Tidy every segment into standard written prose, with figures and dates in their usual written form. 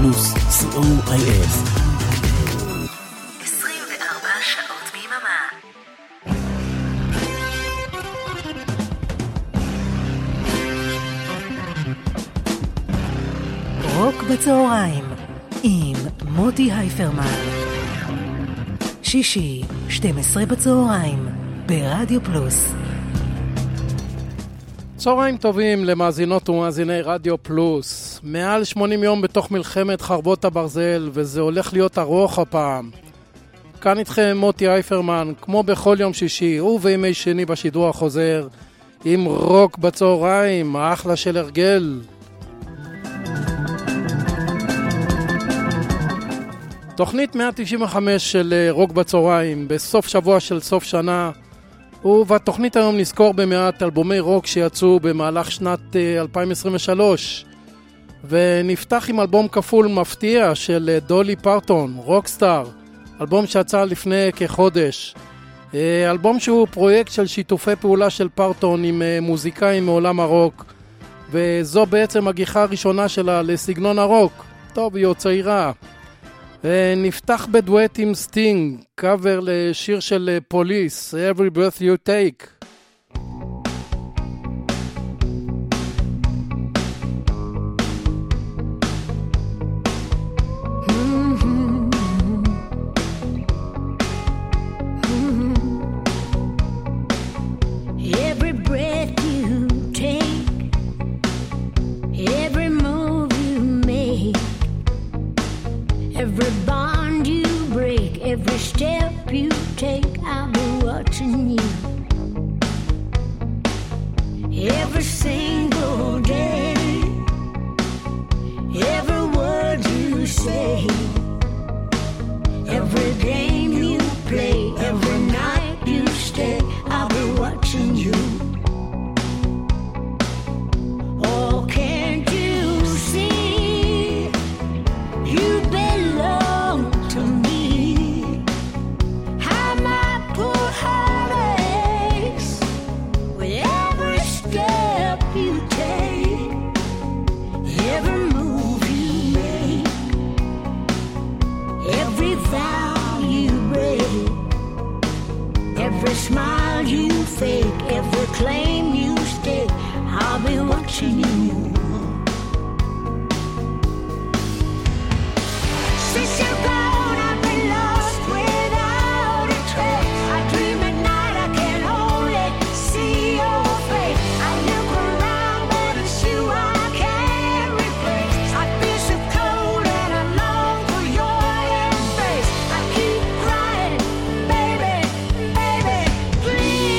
פלוס, COIF. 24 שעות ביממה. רוק בצהריים עם מוטי הייפרמן. שישי, 12 בצהריים ברדיו פלוס. צהריים טובים למאזינות ומאזיני רדיו פלוס. מעל 80 יום בתוך מלחמת חרבות הברזל, וזה הולך להיות ארוך הפעם. כאן איתכם מוטי אייפרמן, כמו בכל יום שישי ובימי שני בשידור החוזר, עם רוק בצהריים, האחלה של הרגל. תוכנית 195 של רוק בצהריים, בסוף שבוע של סוף שנה, ובתוכנית היום נזכור במעט אלבומי רוק שיצאו במהלך שנת 2023, ונפתח עם אלבום כפול מפתיע של דולי פרטון, רוקסטאר, אלבום שיצא לפני כחודש, אלבום שהוא פרויקט של שיתופי פעולה של פרטון עם מוזיקאים מעולם הרוק, וזו בעצם הגיחה הראשונה שלה לסגנון הרוק. טוב, היא עוד צעירה. נפתח בדואט עם סטינג, קאבר לשיר של פוליס, Every Breath You Take. Every bond you break, every step you take, I'll be watching you. Every single day, every word you say, every game you play, every night you stay, I'll be watching you. Oh, can't you see? You belong to me. How my poor heart aches with every step you take, every move you make, every vow you break, every smile you fake, every claim you stake, I'll be watching you. Since you're gone, I've been lost without a trace. I dream at night, I can only see your face. I look around, but it's you I can't replace. I feel so cold and I long for your embrace. I keep crying, baby, baby, please.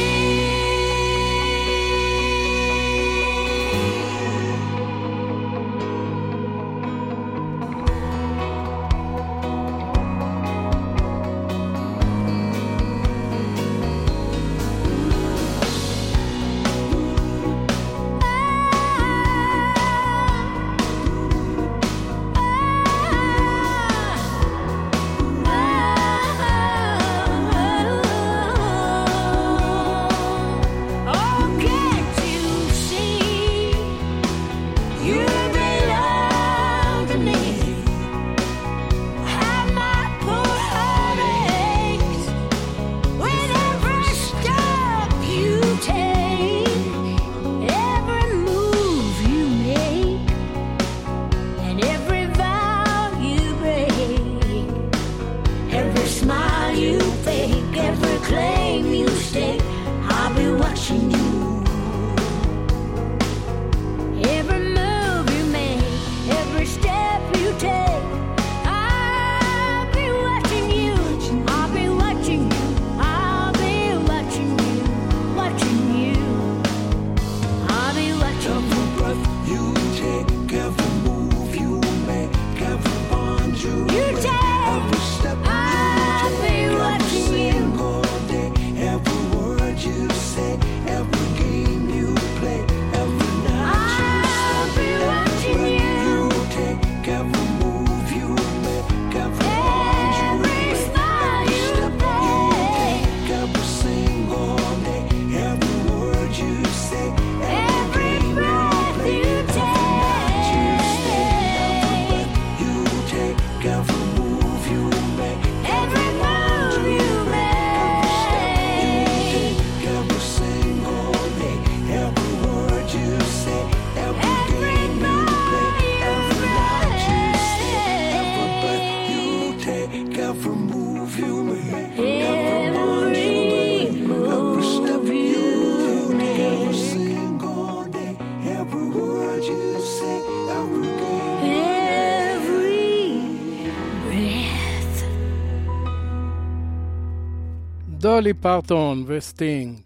דולי פרטון וסטינג.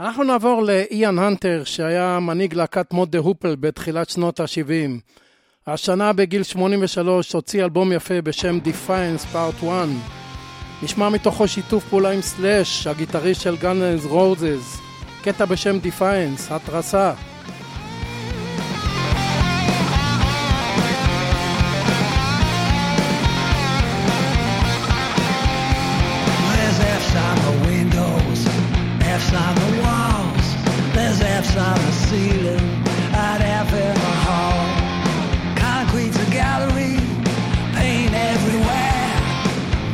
אנחנו נעבור לאיאן הנטר, שהיה מנהיג להקת מוד דה הופל בתחילת שנות ה-70. השנה בגיל 83 הוציא אלבום יפה בשם Defiance Part 1. נשמע מתוכו שיתוף פעולה עם סלאש, הגיטריסט של Guns N' Roses. קטע בשם Defiance, התרסה. On the ceiling, I'd have in the hall. Concrete's a gallery, paint everywhere.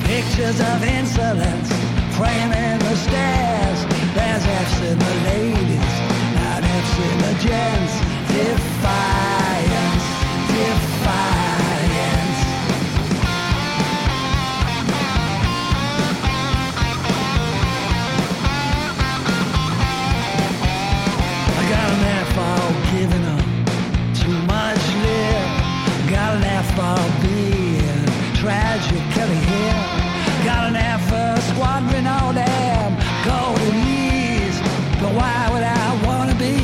Pictures of insolence, praying in the stairs. There's F's in the ladies, not F's in the gents. Defiance, defiance. Giving up too much live. Got an F for being tragically here. Got an F for squandering all them golden years. But why would I want to be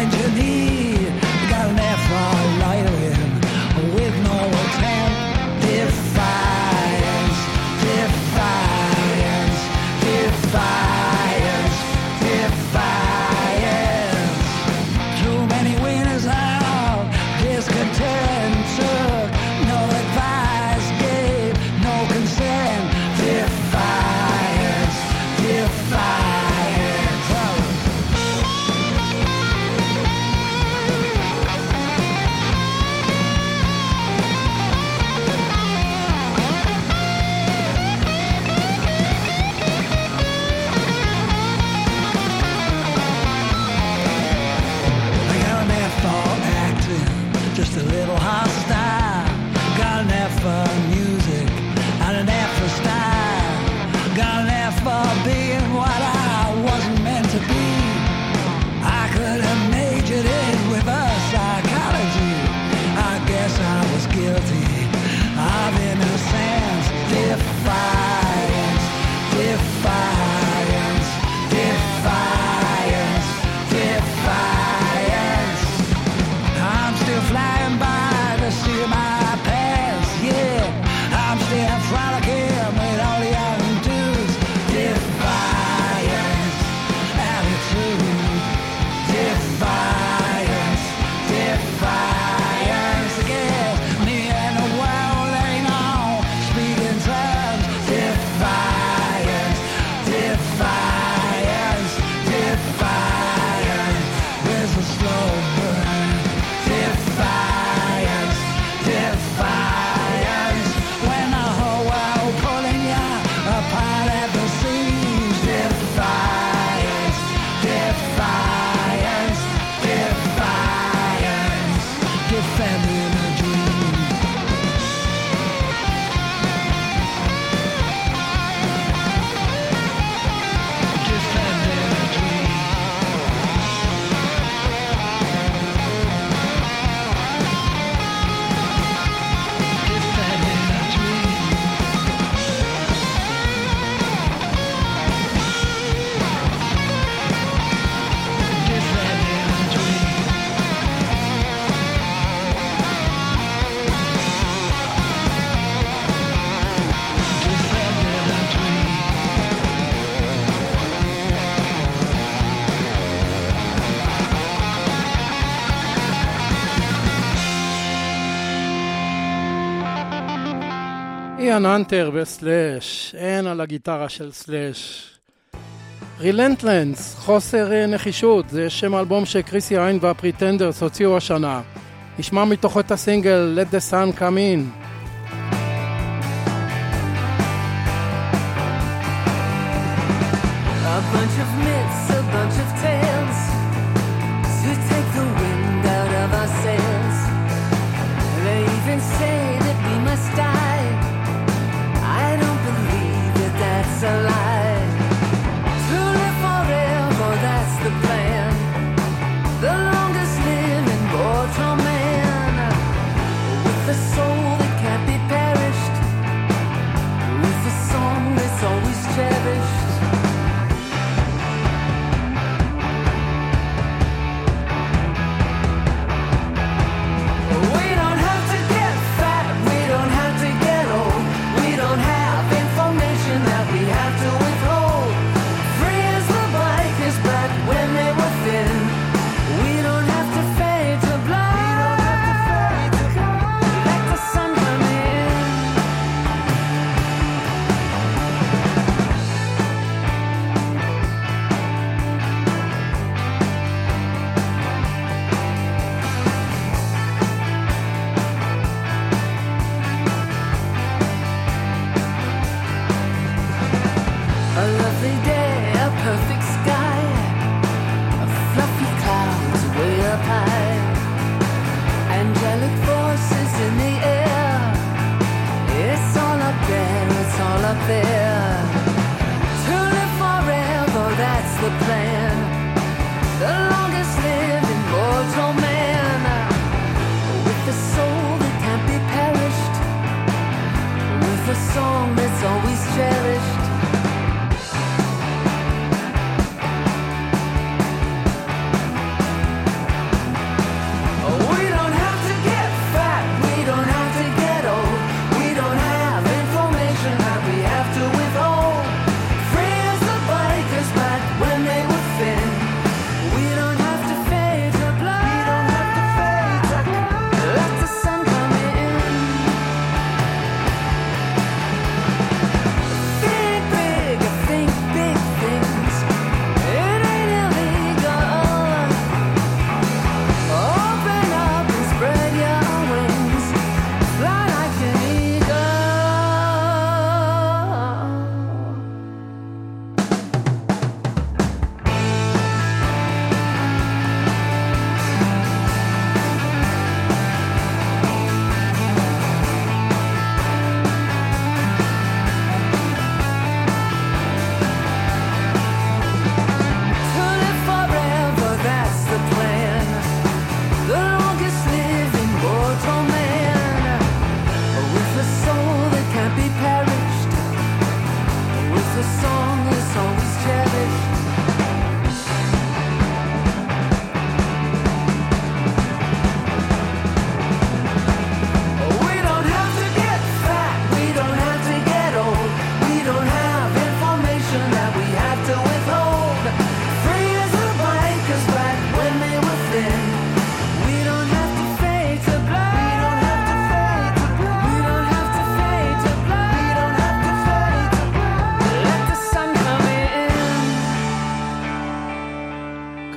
engineer? Got an F for lightering with no attempt. Defiance, defiance, defiance, defiance. איאן הנטר וסלאש, אין על הגיטרה של סלאש. רילנטלנס, חוסר נחישות, זה שם אלבום שקריסי היין והפריטנדרס הוציאו השנה. נשמע מתוכו את הסינגל Let the Sun Come In. A bunch of myths, a bunch of tales, to take the wind out of our sails. They even say that we must die. It's a lie. To live forever, that's the plan. The longest living mortal man, with a soul that can't be perished, with a song that's always cherished.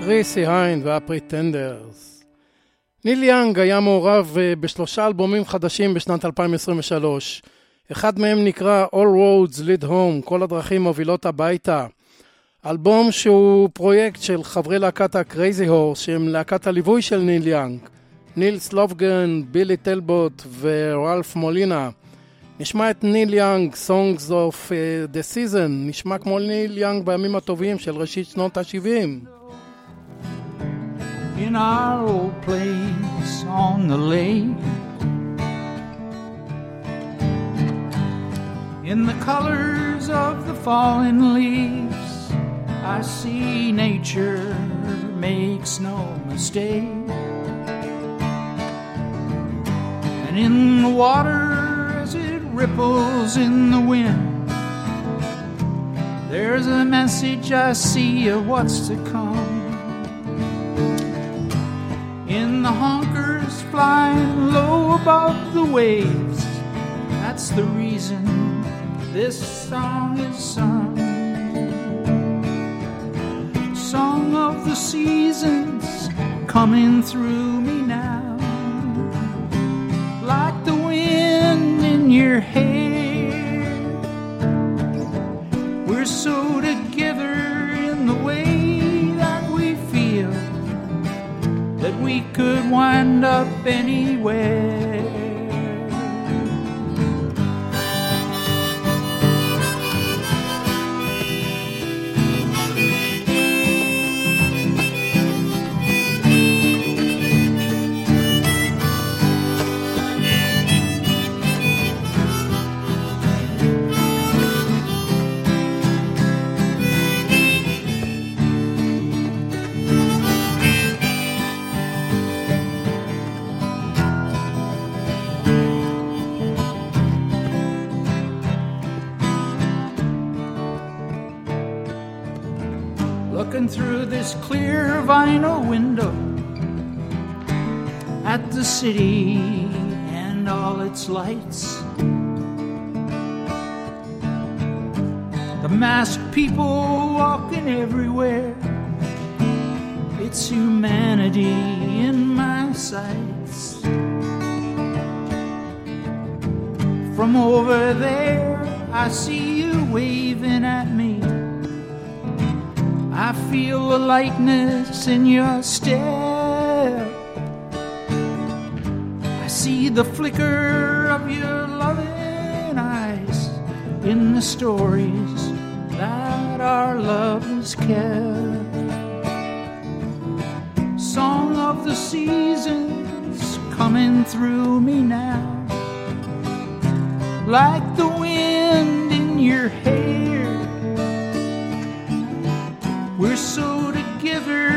קריסי היינד והפריטנדרס. ניל יאנג היה מעורב בשלושה אלבומים חדשים בשנת 2023. אחד מהם נקרא All Roads Lead Home, כל הדרכים מובילות הביתה. אלבום שהוא פרויקט של חברי להקת הקרייזי הורס, שהם להקת הליווי של ניל יאנג. נילס לופגרן, בילי טלבוט ורלף מולינה. נשמע את ניל יאנג, Songs of the Season, נשמע כמו ניל יאנג בימים הטובים של ראשית שנות ה-70. In our old place on the lake, in the colors of the fallen leaves, I see nature makes no mistake. And in the water ripples in the wind, there's a message I see of what's to come. In the honkers flying low above the waves, that's the reason this song is sung. Song of the seasons coming through me now, like the wind in your hair. We're so together in the way that we feel, that we could wind up anywhere. Through this clear vinyl window at the city and all its lights, the masked people walking everywhere, it's humanity in my sights. From over there I see you waving at me, I feel the lightness in your stare. I see the flicker of your loving eyes in the stories that our loves kept. Song of the seasons coming through me now, like the wind in your hair. We're so together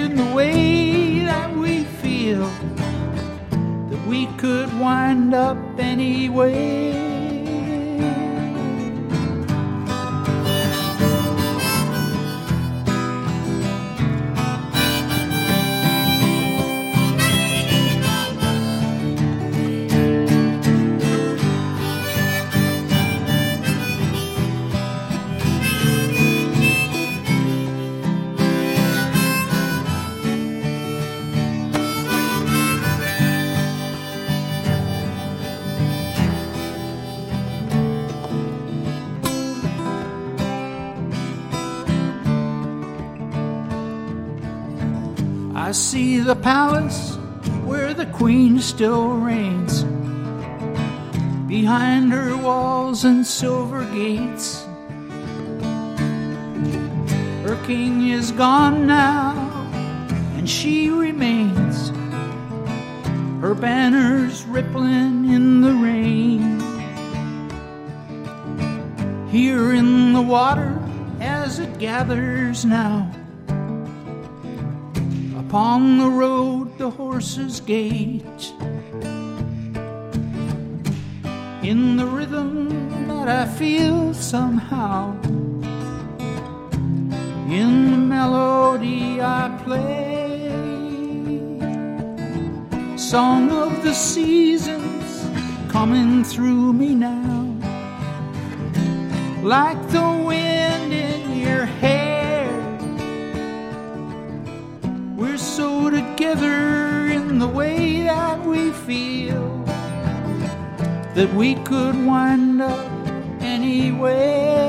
in the way that we feel, that we could wind up anyway. I see the palace where the queen still reigns, behind her walls and silver gates. Her king is gone now and she remains, her banners rippling in the rain. Here in the water as it gathers now, upon the road the horses gait, in the rhythm that I feel somehow, in the melody I play. Song of the seasons coming through me now, like the wind in your hair. together in the way that we feel, that we could wind up anywhere.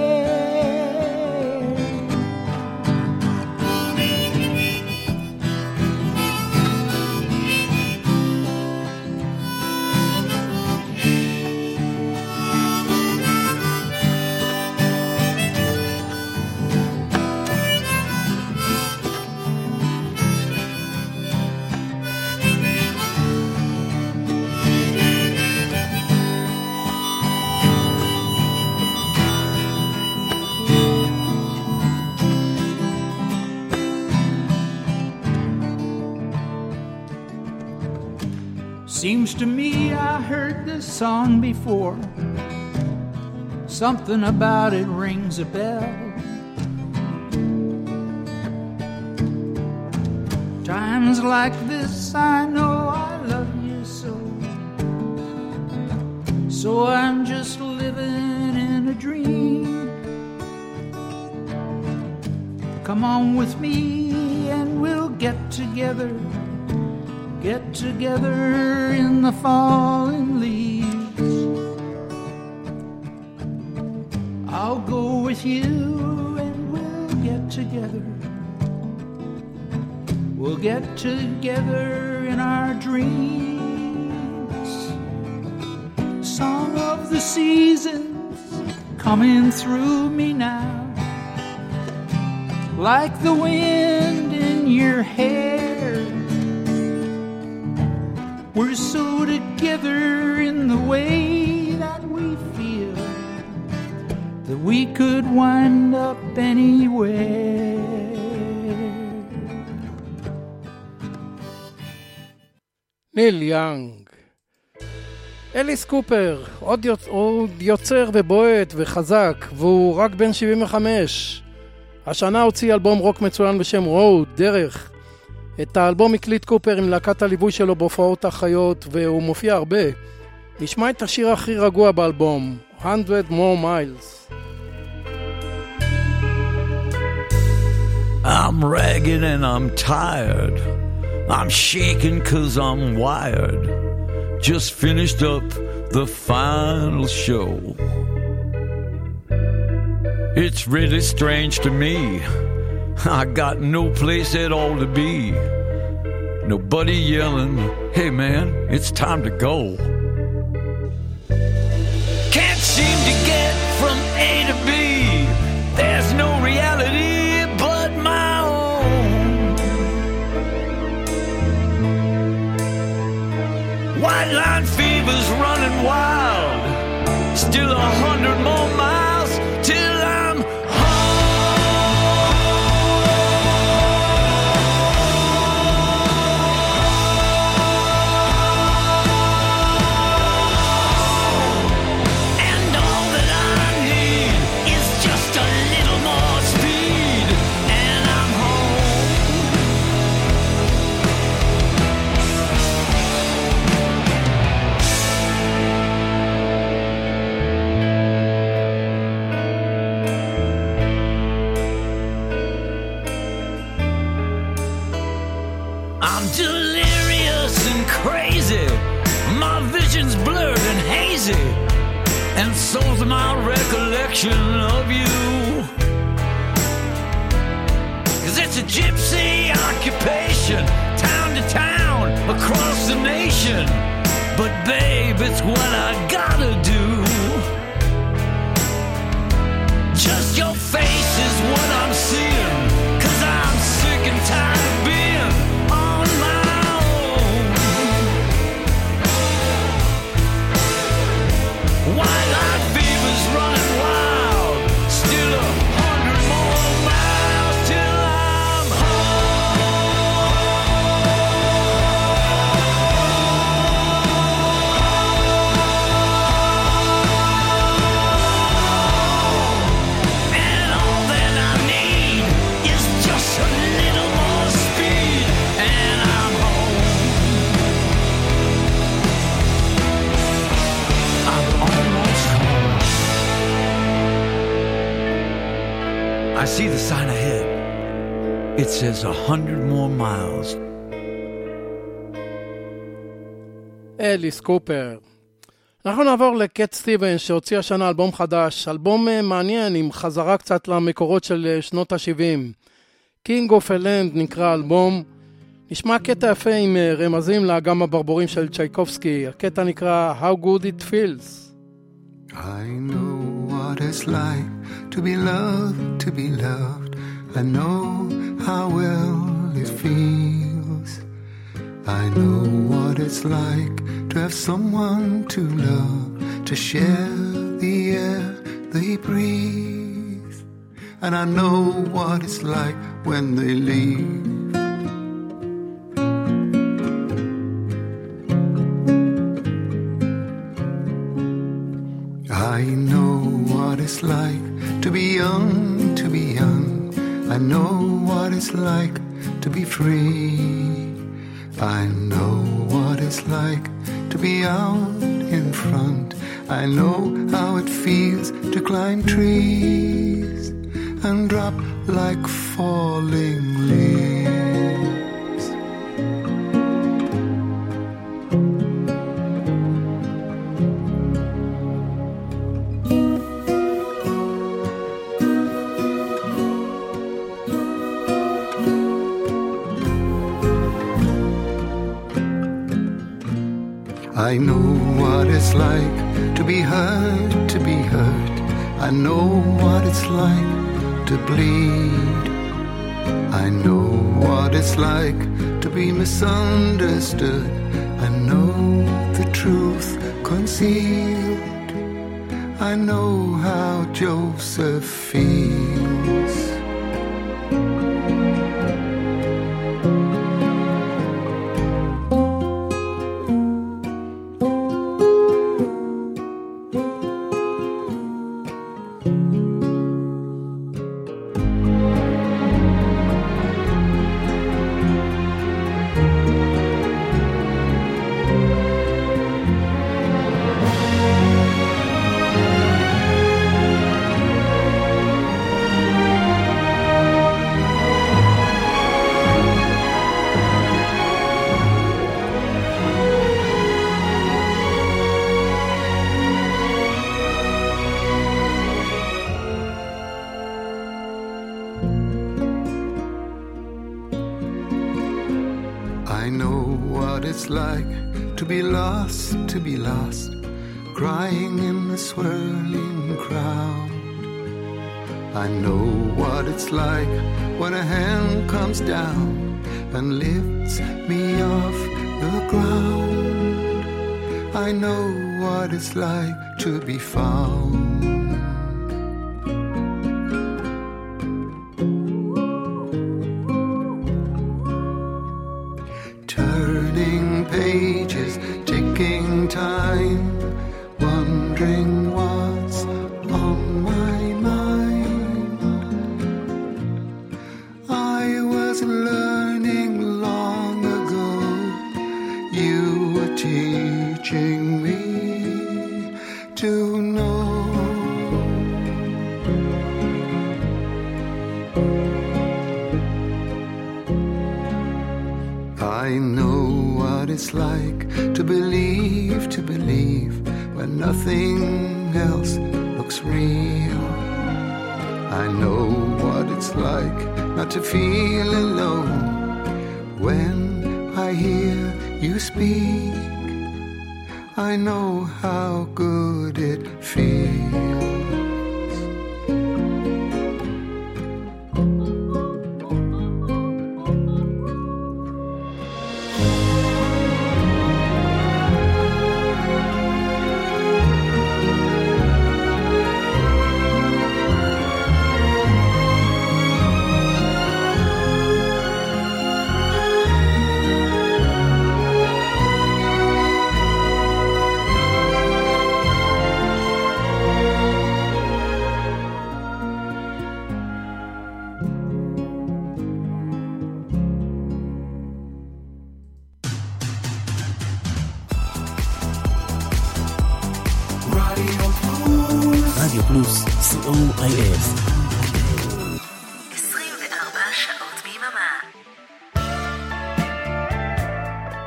Seems to me I heard this song before. Something about it rings a bell. Times like this I know I love you so. So I'm just living in a dream. Come on with me and we'll get together. Get together in the fallen leaves. I'll go with you and we'll get together. We'll get together in our dreams. Song of the seasons coming through me now, like the wind in your hair. We're so together in the way that we feel, that we could wind up anywhere. ניל יאנג. אליס קופר, עוד יוצר ובועט וחזק, והוא רק בן 75. השנה הוציא אלבום רוק מצוין בשם רוד, דרך. את האלבום הקליט קופר עם להקת הליווי שלו בהופעות החיות, והוא מופיע הרבה. נשמע את השיר הכי רגוע באלבום, 100 More Miles. I'm ragged and I'm tired, I'm shaking 'cause I'm wired, just finished up the final show. It's really strange to me, I got no place at all to be. Nobody yelling, hey man, it's time to go. Can't seem to get from A to B. There's no reality but my own. White line fever's running wild. Still 100 more miles till and so's my recollection of you. 'Cause it's a gypsy occupation, town to town, across the nation. But babe, it's what I gotta do. Just your face is what I'm seeing, 'cause I'm sick and tired of being. Wildlife fever's running wild. Still 100 more miles till I'm home. And all that I need is just a little more speed, and I'm home. I see the sign ahead. It says 100 more miles. אליס קופר. אנחנו נעבור לקט סטיבן שהוציא השנה אלבום חדש, אלבום מעניין עם חזרה קצת למקורות של שנות ה-70. King of a Land נקרא אלבום, נשמע קטע יפה עם רמזים לאגם הברבורים של צ'ייקובסקי, הקטע נקרא How Good It Feels. I know what it's like to be loved, to be loved. I know how well it feels. I know what it's like to have someone to love, to share the air they breathe. And I know what it's like when they leave. I know what it's like to be young, to be young. I know what it's like to be free. I know what it's like to be out in front. I know how it feels to climb trees and drop like falling leaves. I know what it's like to be hurt, to be hurt. I know what it's like to bleed. I know what it's like to be misunderstood. I know the truth concealed. I know how Joseph feels. To be lost, crying in the swirling crowd. I know what it's like when a hand comes down and lifts me off the ground. I know what it's like to be found. Turning pages, taking time, wondering what's on my mind. I was learning long ago, you were teaching me to know. I know what it's like to believe when nothing else looks real. I know what it's like not to feel alone when I hear you speak. I know how good it feels.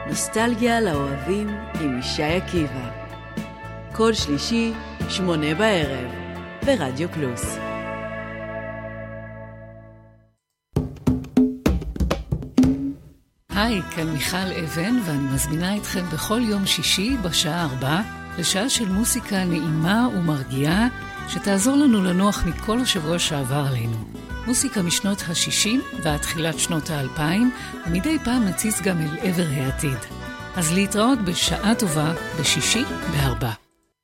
נוסטלגיה לאוהבים עם ישי עקיבא. כל שלישי, 20:00 ברדיו פלוס. היי, כאן מיכל אבן, ואני מזמינה אתכם בכל יום שישי בשעה 4 לשעה של מוסיקה נעימה ומרגיעה שתעזור לנו לנוח מכל השבוע שעבר עלינו. מוסיקה משנות ה-60 ועד תחילת שנות ה-2000, ומדי פעם נציץ גם אל עבר העתיד. אז להתראות בשעה טובה בשישי 4.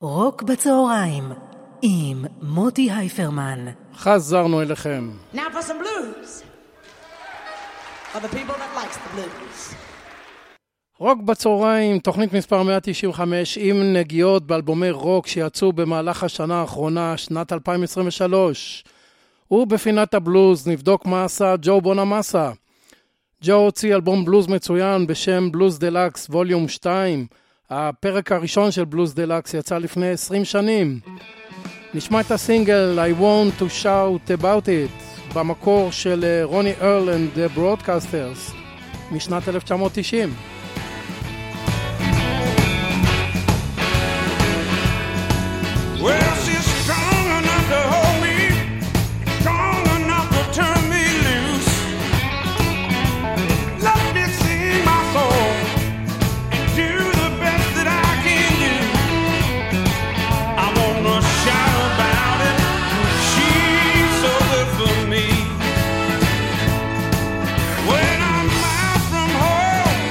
רוק בצהריים עם מוטי הייפרמן. חזרנו אליכם. Now for some blues. For the people that likes the blues. רוק בצהריים, תוכנית מספר 195 עם נגיעות באלבומי רוק שיצאו במהלך השנה האחרונה, שנת 2023. ובפינת הבלוז נבדוק מה עשה ג'ו בונמאסה. ג'ו הוציא אלבום בלוז מצוין בשם בלוז דלקס ווליום 2. הפרק הראשון של בלוז דלקס יצא לפני 20 שנים. נשמע את הסינגל I want to shout about it במקור של רוני ארל and the broadcasters משנת 1990. Well, she's strong enough to hold me, strong enough to turn me loose. Let me sing my soul and do the best that I can do. I wanna shout about it, she's so good for me. When I'm out from home,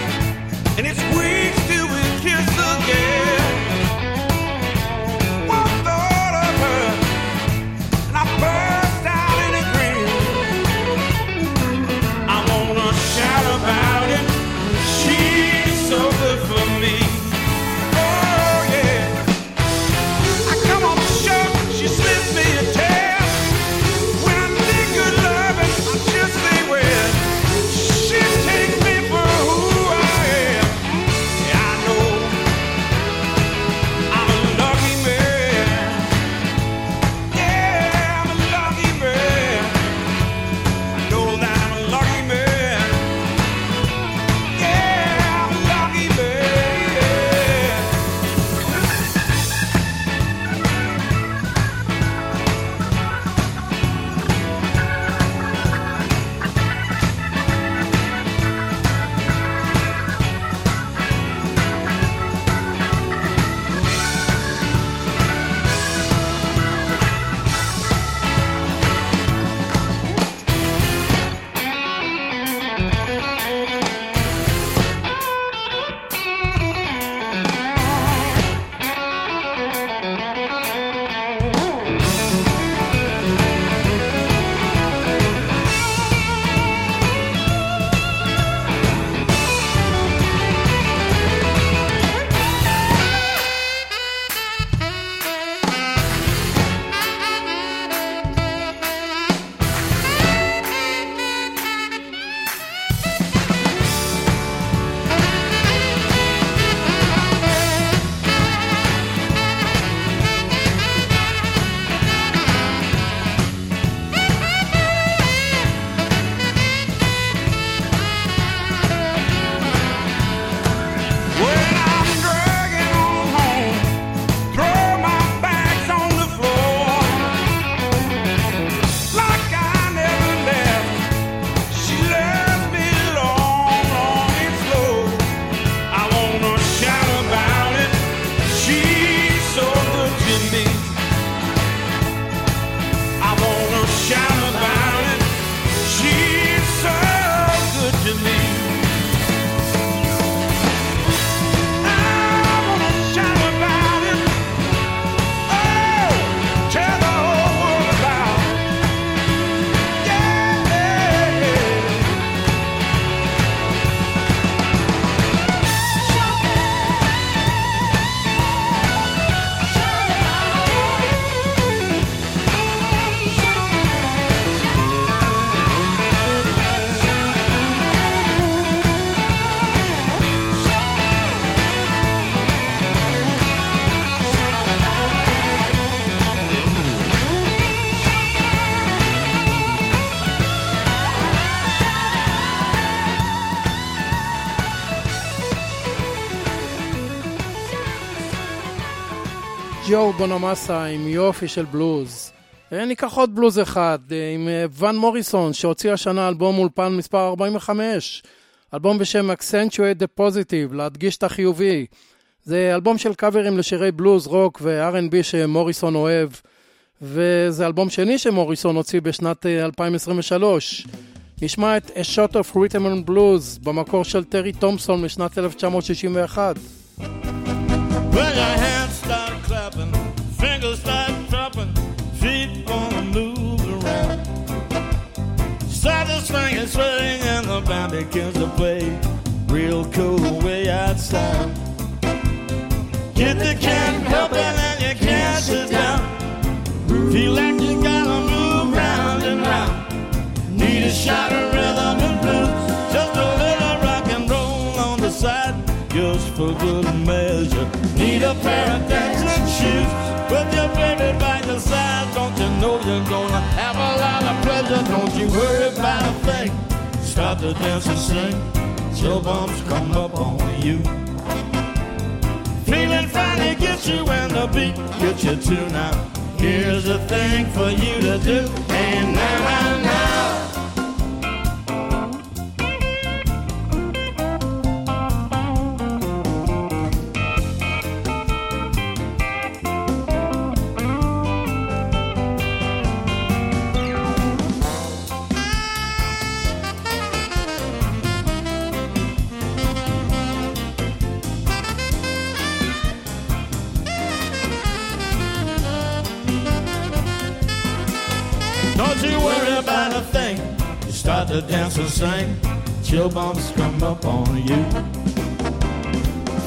ג'ו בונמאסה עם יופי של בלוז. ניקח עוד בלוז אחד עם ון מוריסון שהוציא השנה אלבום אולפן מספר 45, אלבום בשם Accentuate the Positive, להדגיש את החיובי. זה אלבום של קאברים לשירי בלוז, רוק ו-R&B שמוריסון אוהב, וזה אלבום שני שמוריסון הוציא בשנת 2023. נשמע את A Shot of Rhythm and Blues במקור של טרי תומפסון משנת 1961. Well, your hands start clapping, fingers start dropping, feet gonna move around. Start to swing and swing and the band begins to play, real cool way outside. Get the can helping and you can't sit down. Feel like you gotta move round and round. Need a shot of rhythm and blues, just a little rock and roll on the side, just for good measure. Need a pair of dancing shoes with your baby by your side. Don't you know you're gonna have a lot of pleasure? Don't you worry about a thing. Start to dance and sing till bumps come up on you. Feeling finally gets you and the beat gets you too now. Here's a thing for you to do. And now, now, now. Start to dance and sing, chill bumps come up on you.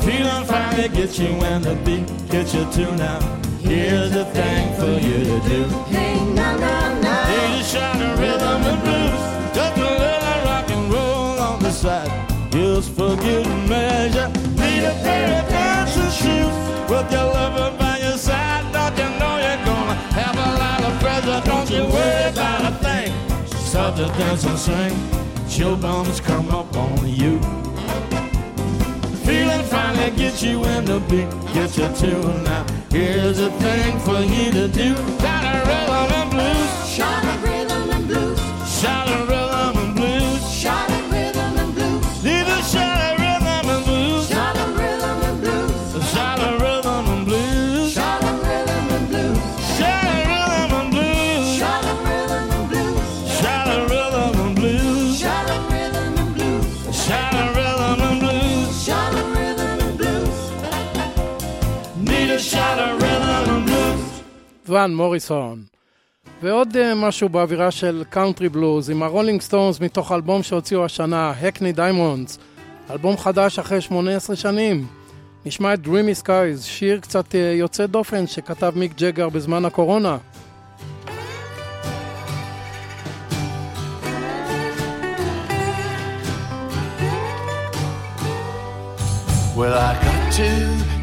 Feeling finally gets you and the beat gets you too now. Here's the thing for you to do. Hey, no, no, no. Here's a shot of rhythm and blues, just a little rock and roll on the side, just for good measure. Need a pair of dancing shoes with your lover by your side. Don't you know you're gonna have a lot of pressure? Don't you worry about a thing. Start to dance and sing, chill bumps come up on you. Feeling finally gets you and the beat gets you too now. Here's a thing for you to do. Shot of rhythm and blues, shot of rhythm and blues, shot of rhythm and blues, shot of rhythm and blues. Leave a shot of rhythm and blues, shot of rhythm and blues, shot of rhythm and blues, shot of rhythm and blues, shot of rhythm and blues, shot of rhythm and blues. Shot of rhythm and blues, shot of rhythm and blues, shot of rhythm and blues, shot of rhythm and blues. Need a shot of rhythm and blues. Van Morrison. ועוד משהו באווירה של קאונטרי בלוז עם הרולינג סטונס מתוך אלבום שהוציאו השנה, הקני דיימונדס, אלבום חדש אחרי 18 שנים. נשמע את Dreamy Skies, שיר קצת יוצא דופן שכתב מיק ג'גר בזמן הקורונה. Well, I got to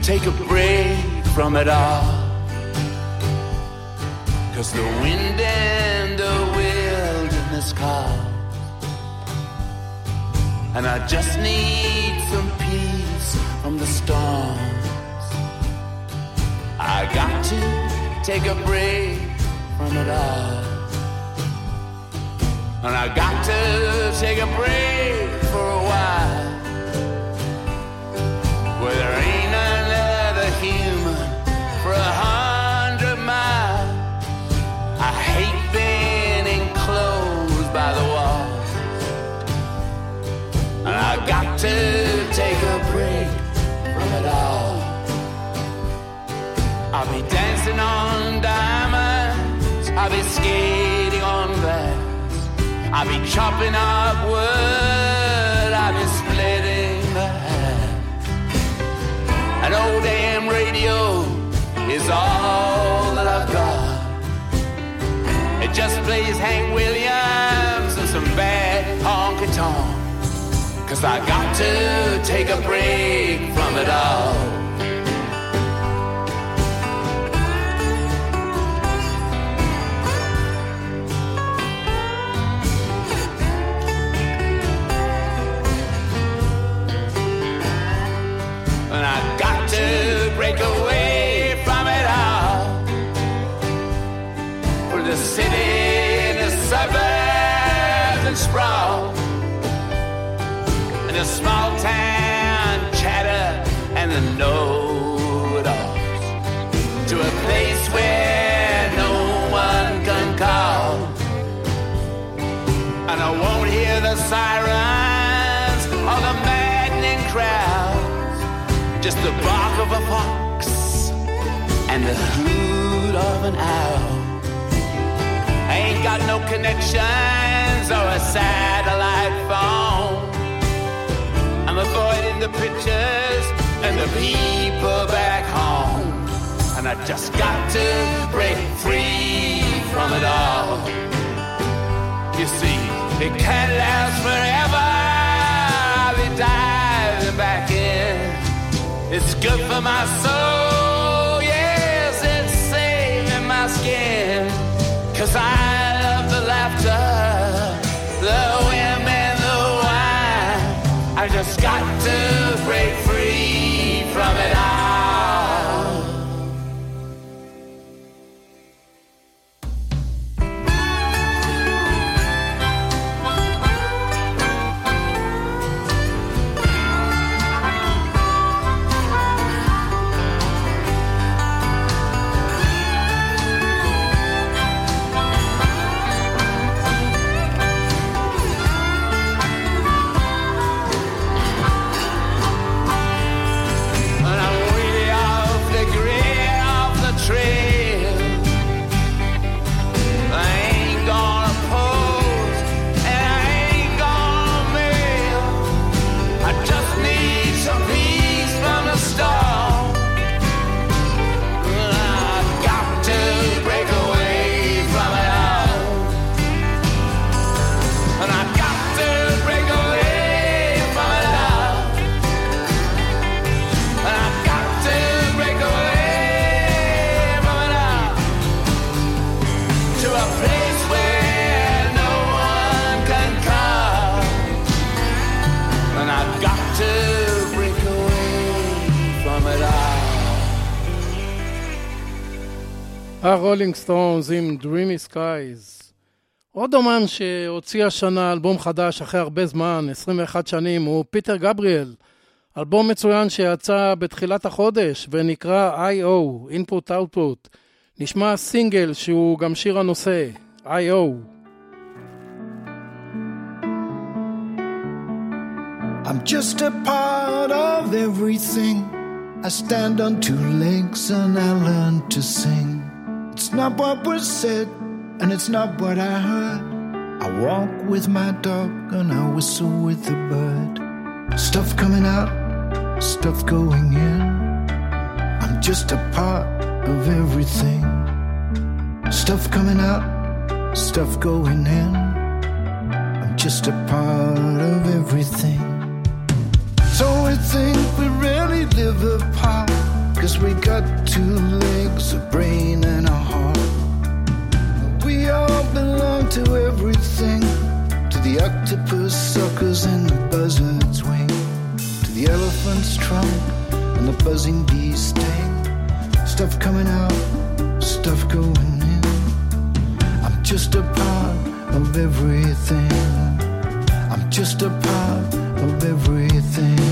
take a break from it all, 'cause the wind and the wilderness call, and I just need some peace from the storms. I got to take a break from it all, and I got to take a break for a while. Well, there ain't another human for 100 miles. I hate being enclosed by the wall, and I got to take a break from it all. I'll be dancing on diamonds, I'll be skating on glass, I'll be chopping up wood, I'll be splitting the hair. An old damn radio is all that I've got. It just plays Hank Williams and some bad honky-tonks. 'Cause I got to take a break from it all. And I got to break away from it all. in a small town chatter and the know-it-alls, to a place where no one can call, and I won't hear the sirens or the maddening crowds, just the bark of a fox and the hoot of an owl. I ain't got no connections or a satellite phone. I'm avoiding the pictures and the people back home. And I just got to break free from it all. You see, it can't last forever. I'll be diving back in. It's good for my soul. Yes, it's saving my skin. 'Cause I love the laughter, the women, the wine. I just got to break free from it all. הרולינג סטונס עם Dreamy Skies. עוד אומן שהוציא השנה אלבום חדש אחרי הרבה זמן, 21 שנים, הוא פיטר גבריאל. אלבום מצוין שיצא בתחילת החודש ונקרא I.O. Input Output. נשמע סינגל שהוא גם שיר הנושא, I.O. I'm just a part of everything. I stand on two legs and I learn to sing. It's not what was said, and it's not what I heard. I walk with my dog, and I whistle with the bird. Stuff coming out, stuff going in. I'm just a part of everything. Stuff coming out, stuff going in. I'm just a part of everything. So I think we really live apart. 'Cause we got two legs, a brain and a heart. We all belong to everything. To the octopus suckers and the buzzard's wing. To the elephant's trunk and the buzzing bee's sting. Stuff coming out, stuff going in. I'm just a part of everything. I'm just a part of everything.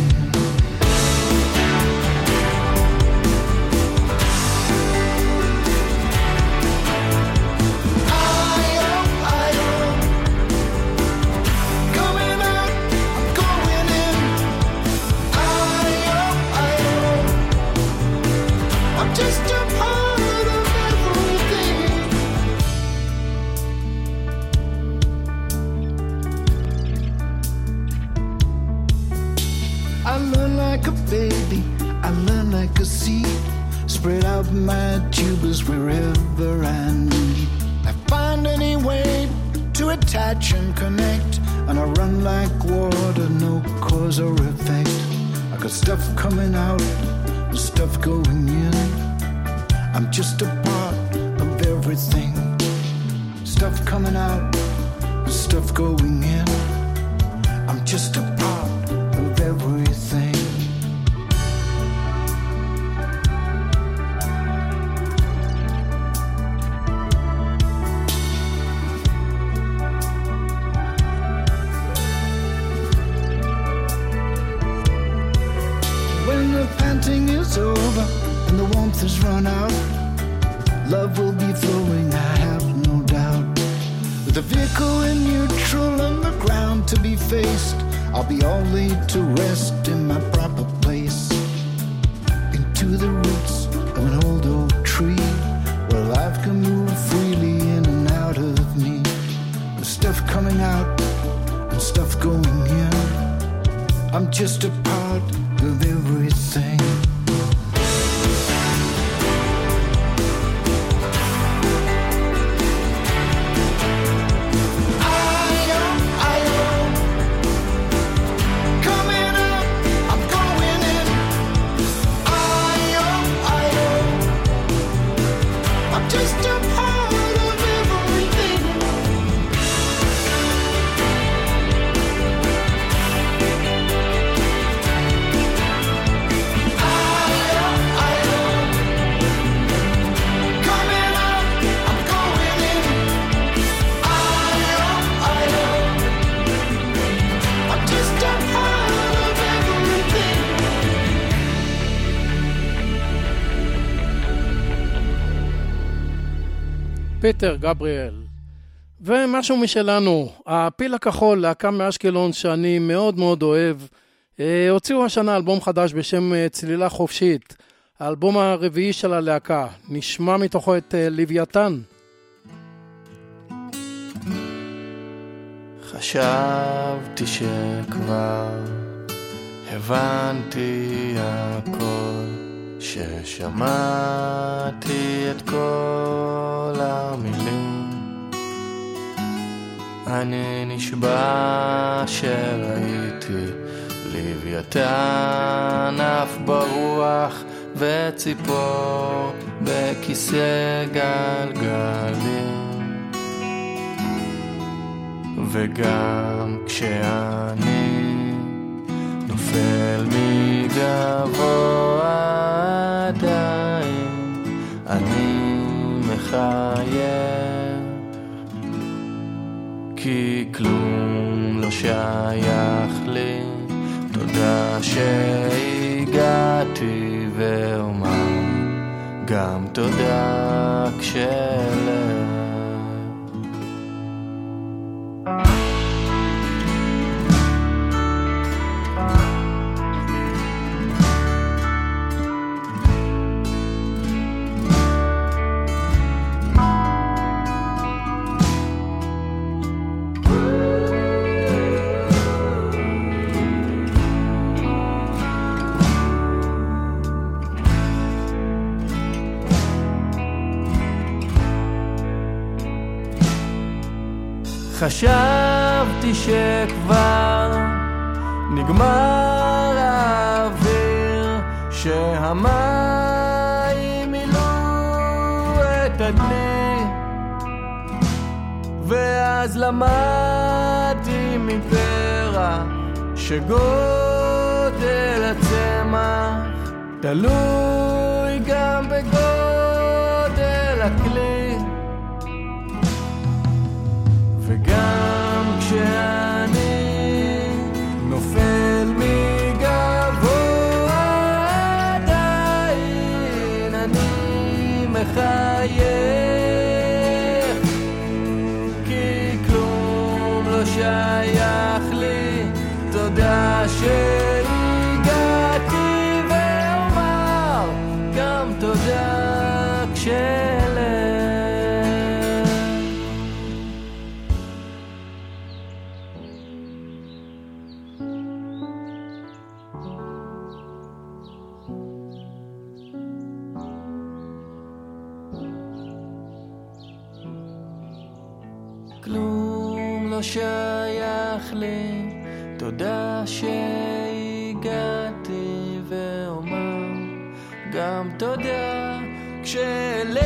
Spread out my tubers wherever I need. I find any way to attach and connect, and I run like water, no cause or effect. I got stuff coming out and stuff going in. I'm just a part of everything. Stuff coming out and stuff going in. I'm just a part of everything. of panting is over and the warmth has run out. Love will be flowing, I have no doubt. With the vehicle in neutral and the ground to be faced, I'll be all laid to rest in my proper place. Into the roots of an old tree where life can move freely in and out of me. With stuff coming out and stuff going in, I'm just a part of everything. פיטר גבריאל, ומשהו משלנו, הפיל הכחול, להקה מאשקלון שאני מאוד מאוד אוהב, הוציאו השנה אלבום חדש בשם צלילה חופשית, האלבום הרביעי של הלהקה, נשמע מתוכו את לוויתן. חשבתי שכבר הבנתי הכל, ששמעתי את כל המילים, אני נשבע שראיתי לוויתן אף ברוח וציפור בכיסא גלגלים. וגם כשאני נופל מגבוה עדיין אני מחייך, כי כלום לא שייך לי, תודה שהגעתי ואומר גם תודה כשאלה. חשבתי שכבר נגמר האוויר, שהמים מילאו את הדלי, ואז למדתי מפרח שגודל הצמח תלוי גם בגודל הכלי. וגם כשאני נופל מגבוה עדיין אני מחייך, כי כלום לא שייך לי, תודה שהגעתי ואומר גם תודה כשאלה. שייך לי, תודה שהגעתי ואומר גם תודה כשאלה.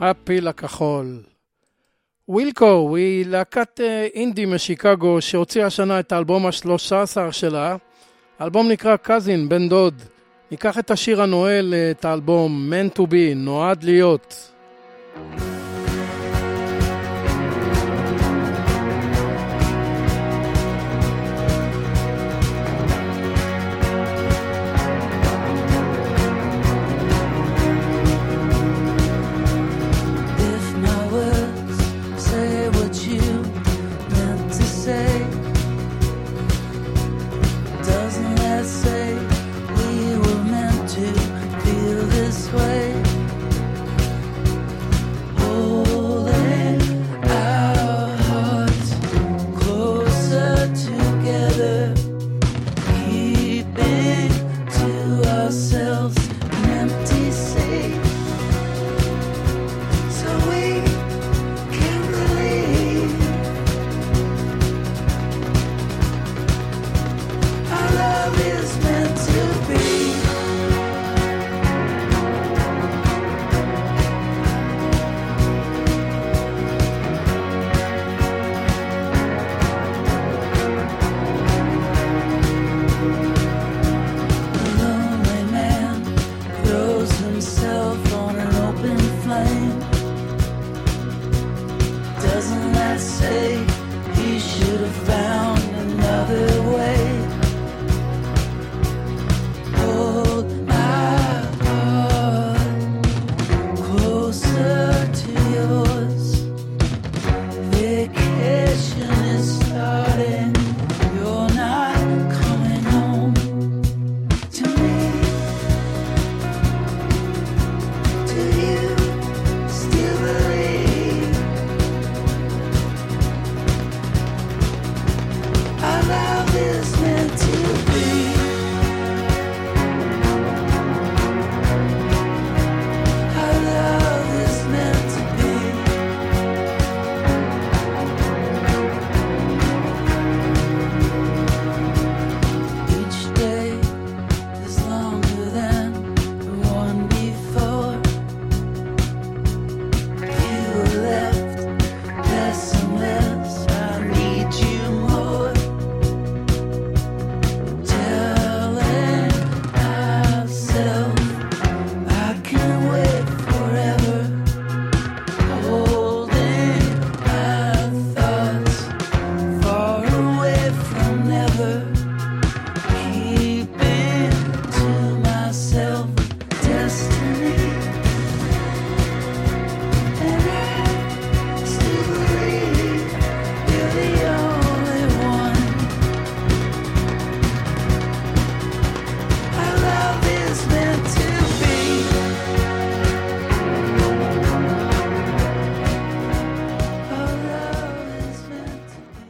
הפיל הכחול. ווילקו היא להקת אינדי משיקגו שהוציאה השנה את האלבום ה-13 שלה. האלבום נקרא קזין, בן דוד. ניקח את השיר הנועל, את האלבום Man to Be, נועד להיות.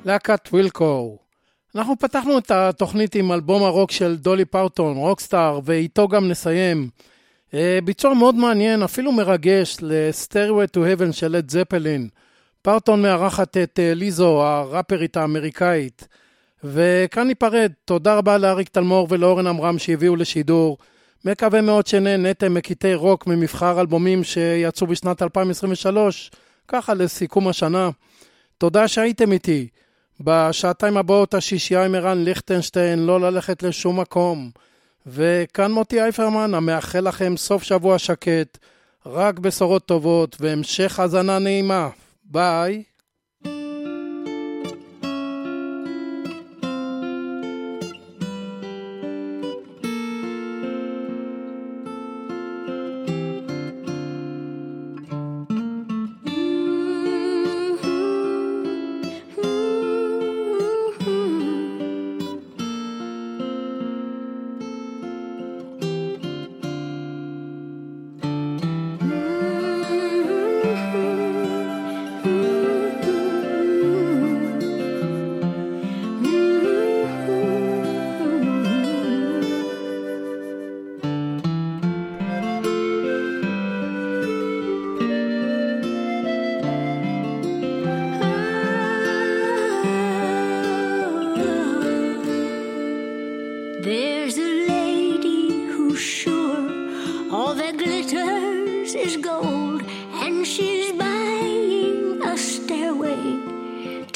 להקת ווילקו. אנחנו פתחנו את התוכנית עם אלבום הרוק של דולי פרטון, רוקסטאר, ואיתו גם נסיים. ביצוע מאוד מעניין, אפילו מרגש, ל-Stairway to Heaven של לד זפלין. פרטון מארחת את ליזו, הראפרית האמריקאית. וכאן ניפרד, תודה רבה לאריק תלמור ולאורן אמרם שהביאו לשידור. מקווה מאוד שנהנתם מקטעי רוק ממבחר אלבומים שיצאו בשנת 2023, ככה לסיכום השנה. תודה שהייתם איתי. בשעתיים הבאות השישייה עם ערן ליכטנשטיין, לא ללכת לשום מקום. וכאן מוטי אייפרמן, המאחל לכם סוף שבוע שקט, רק בשורות טובות והמשך הזנה נעימה. ביי.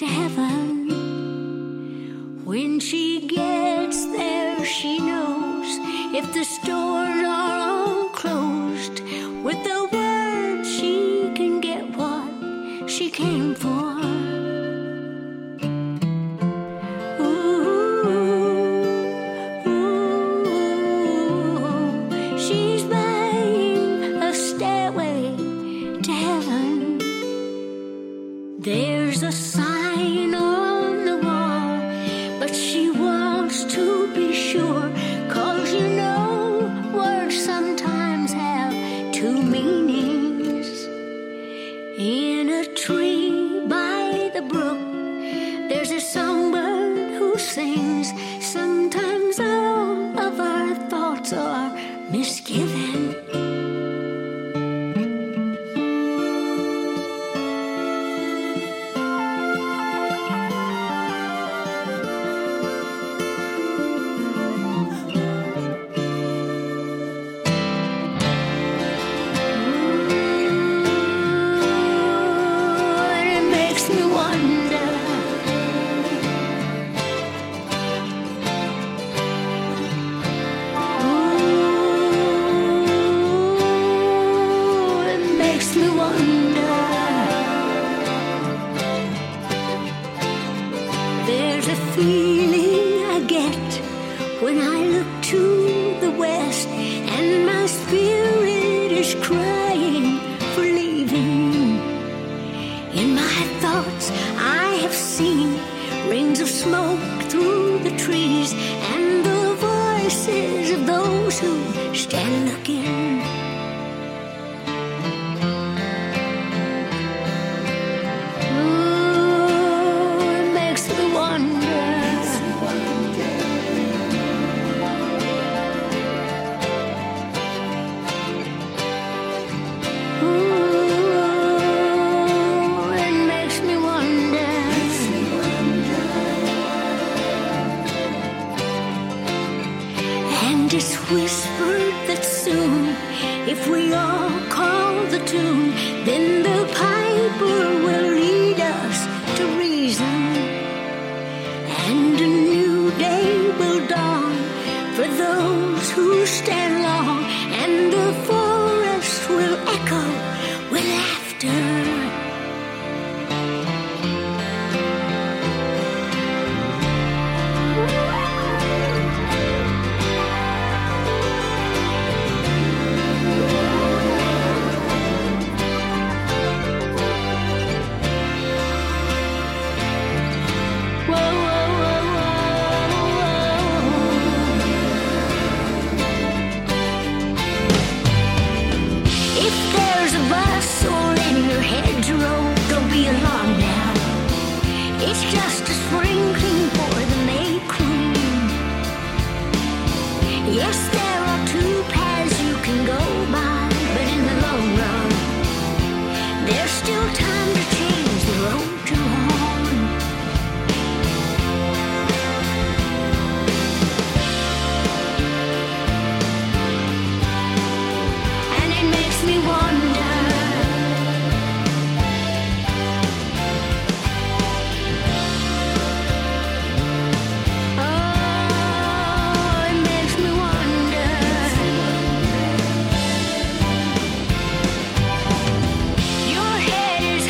to heaven. When she gets there, she knows if the stores are all closed. With the word, she can get what she came for. Is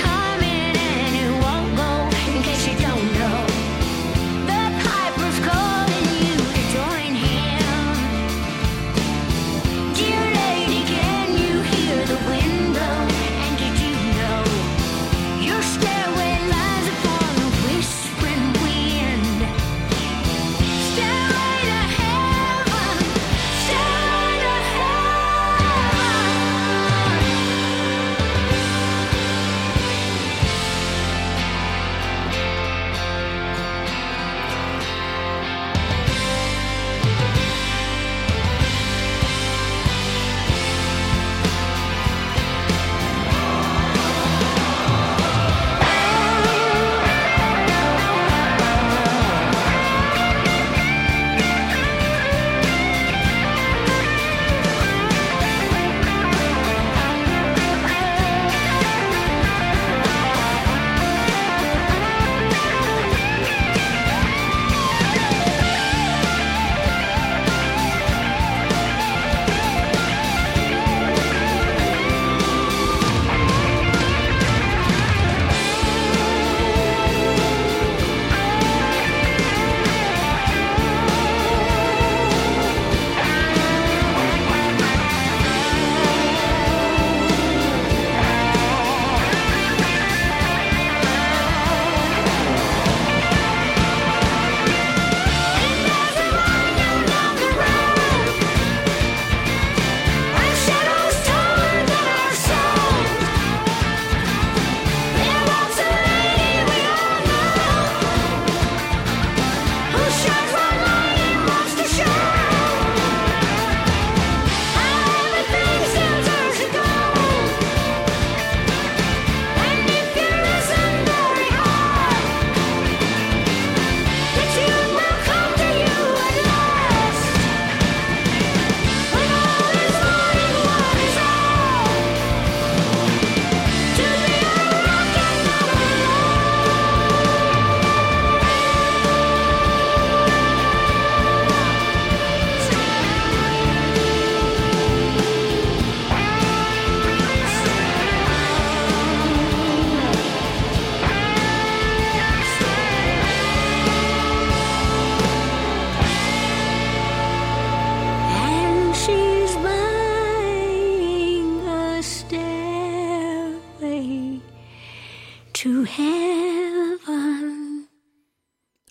high.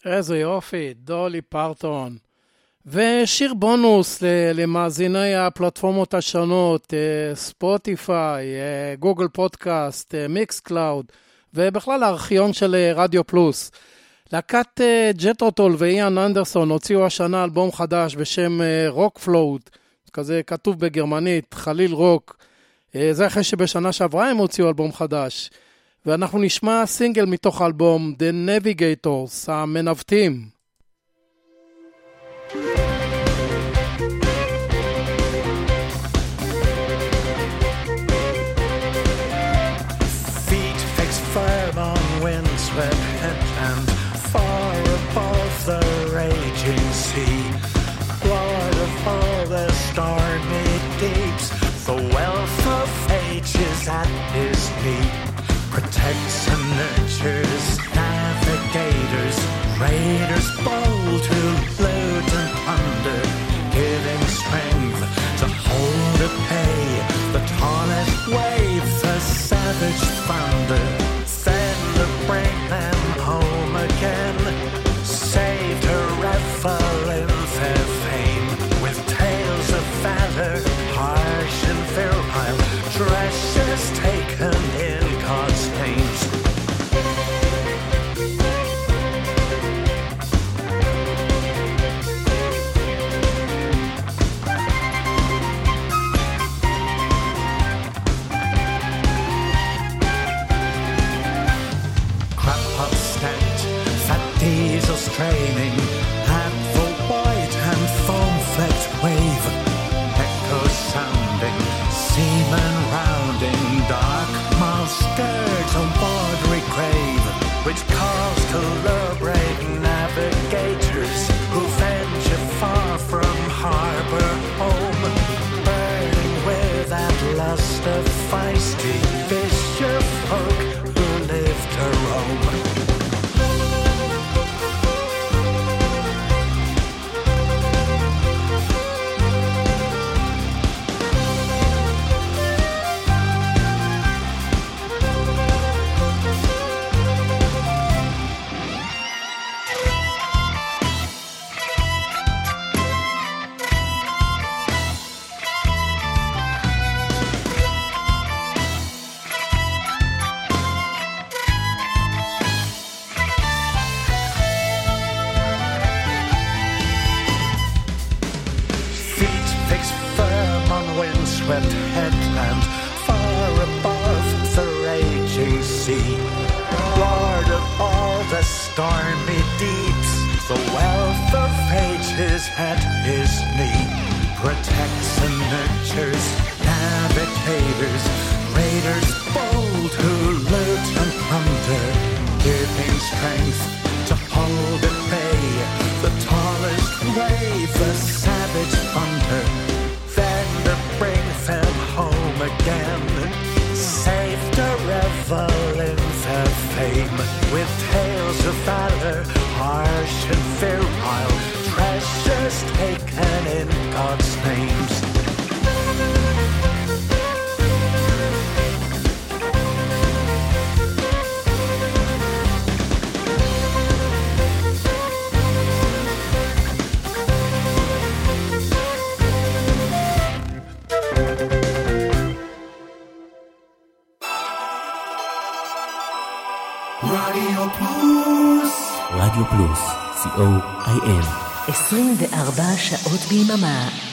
איזה יופי, דולי פרטון. ושיר בונוס למאזיני הפלטפורמות השונות, ספוטיפיי, גוגל פודקאסט, מיקס קלאוד, ובכלל הארכיון של רדיו פלוס. להקת ג'טרוטול ואיאן אנדרסון הוציאו השנה אלבום חדש בשם רוק פלוט, כזה כתוב בגרמנית, חליל רוק. זה אחרי שבשנה שעברה הם הוציאו אלבום חדש. ואנחנו נשמע סינגל מתוך האלבום The Navigators, המנווטים. Feet fixed firm on windswept headland, far above the raging sea, Lord of all the stormy deeps, the wealth of ages at his feet. Protects and nurtures, navigators, raiders bold who loot and plunder, giving strength to hold at bay the torrent wave, the savage thunder. Then to bring them home again, saved to revel in their fame, with tales of valor, harsh and virile, treasures taken in. Training at the white and foam-flecked wave, echoes sounding, seamen rounding, dark miles stirred to watery grave, which calls to liberate navigators who venture far from harbour home, burning with that lust of feisty fisher folk who live to roam. רדיו פלוס, CO.IL 24 שעות ביממה.